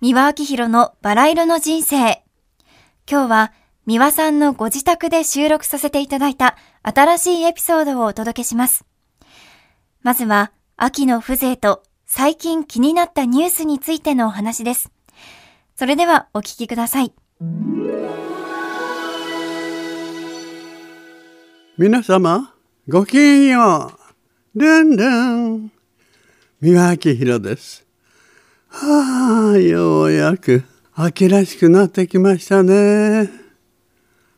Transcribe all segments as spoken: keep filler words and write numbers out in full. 三輪明宏のバラ色の人生。今日は三輪さんのご自宅で収録させていただいた新しいエピソードをお届けします。まずは秋の風情と最近気になったニュースについてのお話です。それではお聞きください。皆様ごきげんよう。ルンルン。三輪明宏です。はあ、ようやく秋らしくなってきましたね。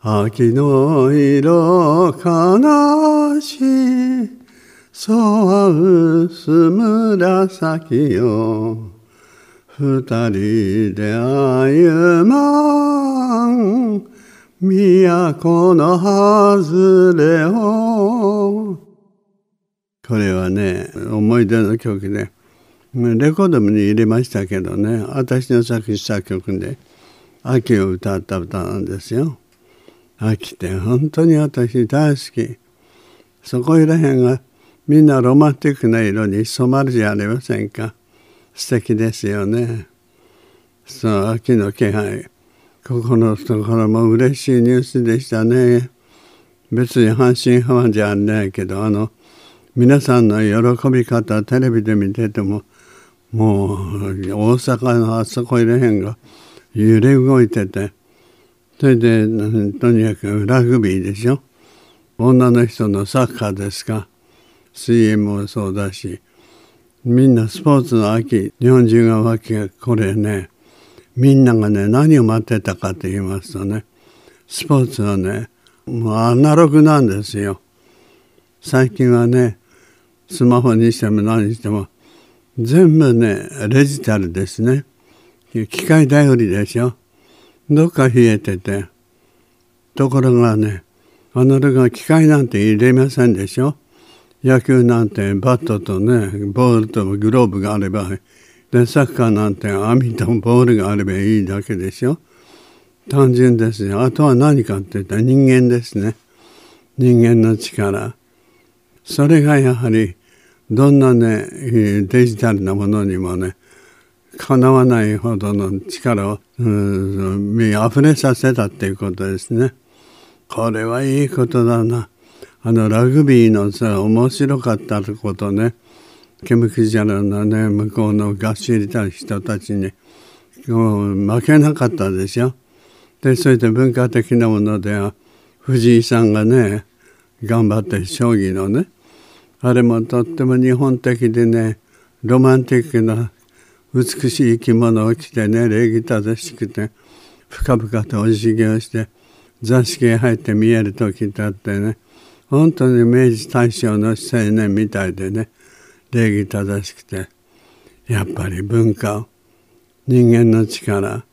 秋の色悲しい、そうは薄紫よ、二人で歩まん都の外れを。これはね、思い出の曲ね。レコードに入れましたけどね、私の作詞作曲で秋を歌った歌なんですよ。秋って本当に私大好き。そこいらへんがみんなロマンティックな色に染まるじゃありませんか。素敵ですよね。その秋の気配、ここのところも嬉しいニュースでしたね。別に半信半疑じゃないけど、あの皆さんの喜び方テレビで見てても、もう大阪のあそこいらへんが揺れ動いてて、それでとにかくラグビーでしょ、女の人のサッカーですか、水泳もそうだし、みんなスポーツの秋、日本中が秋が、これね、みんながね、何を待ってたかと言いますとね、スポーツはね、もうアナログなんですよ。最近はね、スマホにしても何にしても全部ね、デジタルですね。機械頼りでしょ。どっか冷えてて、ところがね、アナログは機械なんて入れませんでしょ。野球なんてバットとね、ボールとグローブがあれば、でサッカーなんて網とボールがあればいいだけでしょ。単純ですよ。あとは何かっていったら人間ですね。人間の力。それがやはりどんなね、デジタルなものにもね、かなわないほどの力をあふれさせたっていうことですね。これはいいことだな。あのラグビーのさ、面白かったことね、ケムクジャラのね、向こうのがっしりた人たちに負けなかったでしょ。で、それで文化的なものでは藤井さんがね、頑張って将棋のね、あれもとっても日本的でね、ロマンティックな美しい着物を着てね、礼儀正しくて深々とお辞儀をして座敷へ入って見える時だってね、本当に明治大正の青年みたいでね、礼儀正しくて、やっぱり文化、人間の力、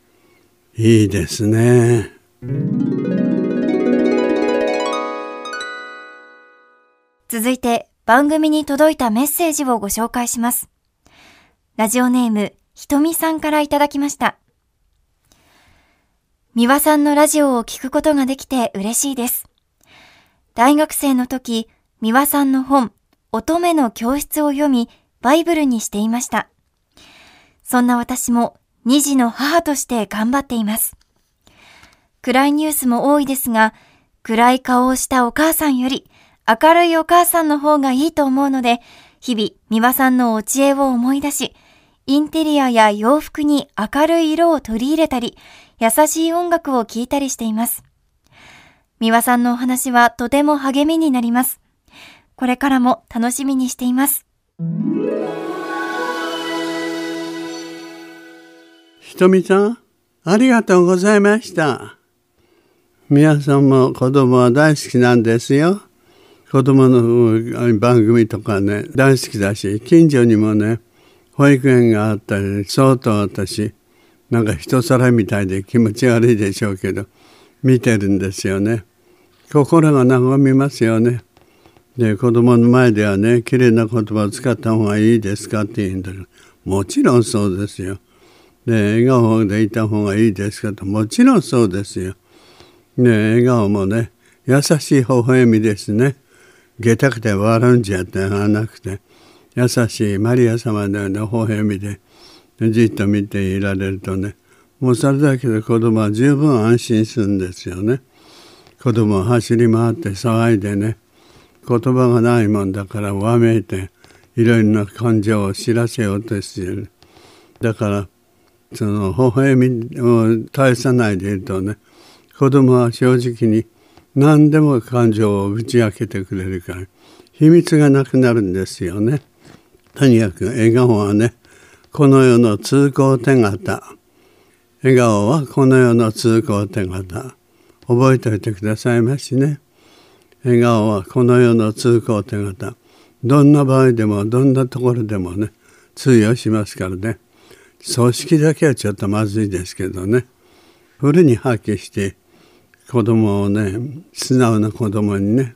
いいですね。続いて番組に届いたメッセージをご紹介します。ラジオネームひとみさんからいただきました。三輪さんのラジオを聞くことができて嬉しいです。大学生の時、三輪さんの本、乙女の教室を読み、バイブルにしていました。そんな私も二児の母として頑張っています。暗いニュースも多いですが、暗い顔をしたお母さんより、明るいお母さんの方がいいと思うので、日々三輪さんのお知恵を思い出し、インテリアや洋服に明るい色を取り入れたり、優しい音楽を聴いたりしています。三輪さんのお話はとても励みになります。これからも楽しみにしています。ひとみさん、ありがとうございました。三輪さんも子供は大好きなんですよ。子供の番組とかね、大好きだし、近所にもね、保育園があったり、相当私、なんか人皿みたいで気持ち悪いでしょうけど、見てるんですよね。心が和みますよね。で、子供の前ではね、きれいな言葉を使った方がいいですかって言うんだけど、もちろんそうですよ。で、笑顔でいた方がいいですかと、もちろんそうですよ。で、笑顔もね、優しい微笑みですね。下手くて笑うんじゃなくて、優しいマリア様のような微笑みで、じっと見ていられるとね、もうそれだけで子供は十分安心するんですよね。子供は走り回って騒いでね、言葉がないもんだからわめいていろいろな感情を知らせようとしている。だからその微笑みを絶さないでいるとね、子供は正直に何でも感情を打ち明けてくれるから秘密がなくなるんですよね。とにかく笑顔はね、この世の通行手形。笑顔はこの世の通行手形。覚えておいてくださいましね。笑顔はこの世の通行手形。どんな場合でもどんなところでもね、通用しますからね。葬式だけはちょっとまずいですけどね。フルに発揮して子供をね、素直な子供にね、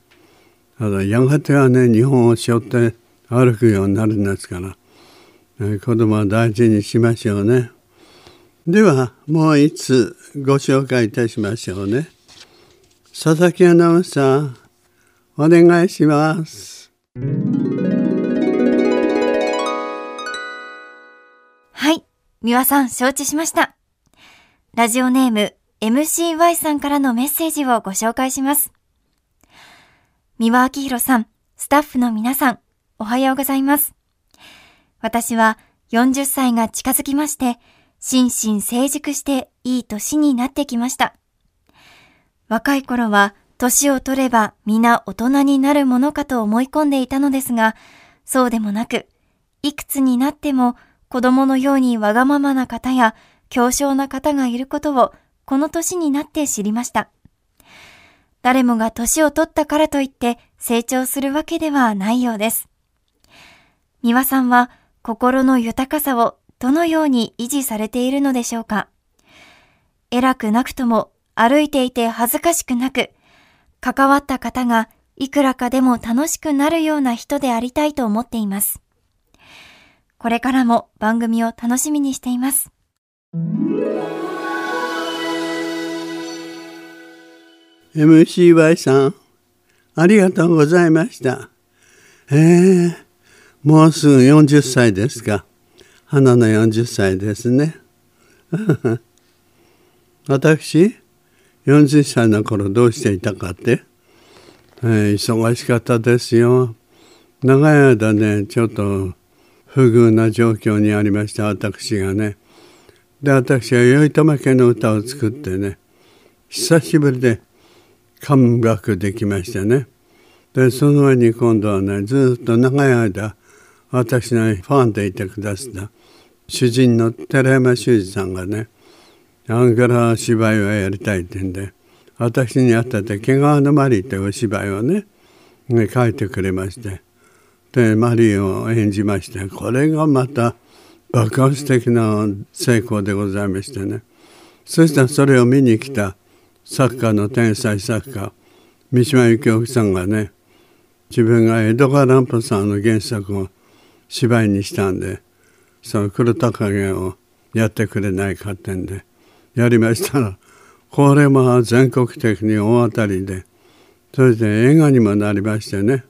あのやがてはね、日本を背負って歩くようになるんですから、子供は大事にしましょうね。ではもう一つご紹介いたしましょうね。佐々木アナウンサー、お願いします。はい、三輪さん、承知しました。ラジオネーム エムシーワイ さんからのメッセージをご紹介します。三輪明宏さん、スタッフの皆さん、おはようございます。私はよんじゅっさいが近づきまして、心身成熟していい年になってきました。若い頃は年を取れば皆大人になるものかと思い込んでいたのですが、そうでもなく、いくつになっても子供のようにわがままな方や強小な方がいることをこの年になって知りました。誰もが年を取ったからといって成長するわけではないようです。三輪さんは心の豊かさをどのように維持されているのでしょうか。偉くなくとも、歩いていて恥ずかしくなく、関わった方がいくらかでも楽しくなるような人でありたいと思っています。これからも番組を楽しみにしています。エムシーワイ さん、ありがとうございました。えー、もうすぐよんじゅっさいですか。花のよんじゅっさいですね。私よんじゅっさいの頃どうしていたかって、えー、忙しかったですよ。長い間ね、ちょっと不遇な状況にありました、私がね。で、私はよいたま家の歌を作ってね、久しぶりでカムバックできましたね。で、その上に今度はね、ずっと長い間私のファンでいてくださった主人の寺山修司さんがね、アングラ芝居をやりたいってんで、私に会ってて、毛皮のマリーというお芝居をね、書いてくれまして、でマリーを演じまして、これがまた爆発的な成功でございましてね。そしたらそれを見に来た作家の天才作家三島由紀夫さんがね、自分が江戸川乱歩さんの原作を芝居にしたんで、その黒鷹影をやってくれないかってんでやりましたら、これも全国的に大当たりで、それで映画にもなりましてね、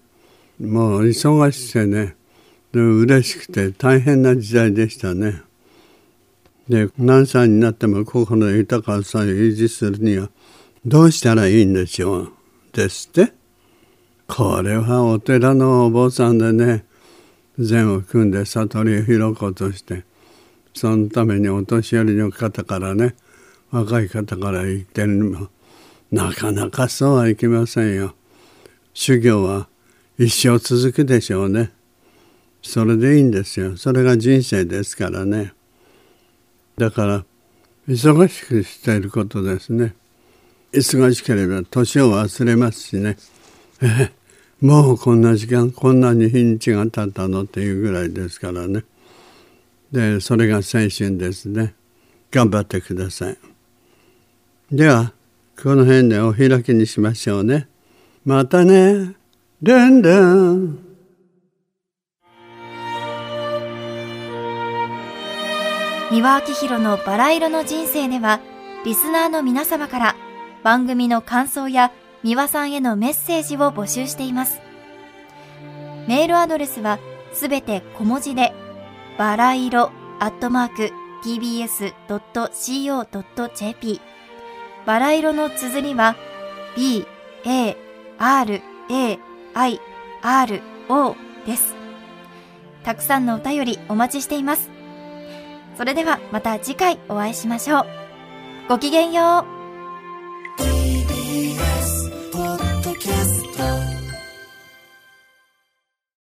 もう忙しくてね、で嬉しくて大変な時代でしたね。で、何歳になっても心の豊かさを維持するにはどうしたらいいんでしょうですって。これはお寺のお坊さんでね、善を組んで悟りを開こうとして、そのためにお年寄りの方からね、若い方から言ってもなかなかそうはいきませんよ。修行は一生続くでしょうね。それでいいんですよ。それが人生ですからね。だから忙しくしていることですね。忙しければ年を忘れますしね。えもうこんな時間、こんなに日にちが経ったのっていうぐらいですからね。で、それが青春ですね。頑張ってください。ではこの辺でお開きにしましょうね。またね。ルンルン。三輪明宏のバラ色の人生では、リスナーの皆様から番組の感想や三輪さんへのメッセージを募集しています。メールアドレスはすべて小文字で、バラ色アットマーク ティービーエスドットシーオードットジェーピー バラ色の綴りは B A R A I R O です。たくさんのお便りお待ちしています。それではまた次回お会いしましょう。ごきげんよう。ティービーエスポッドキャスト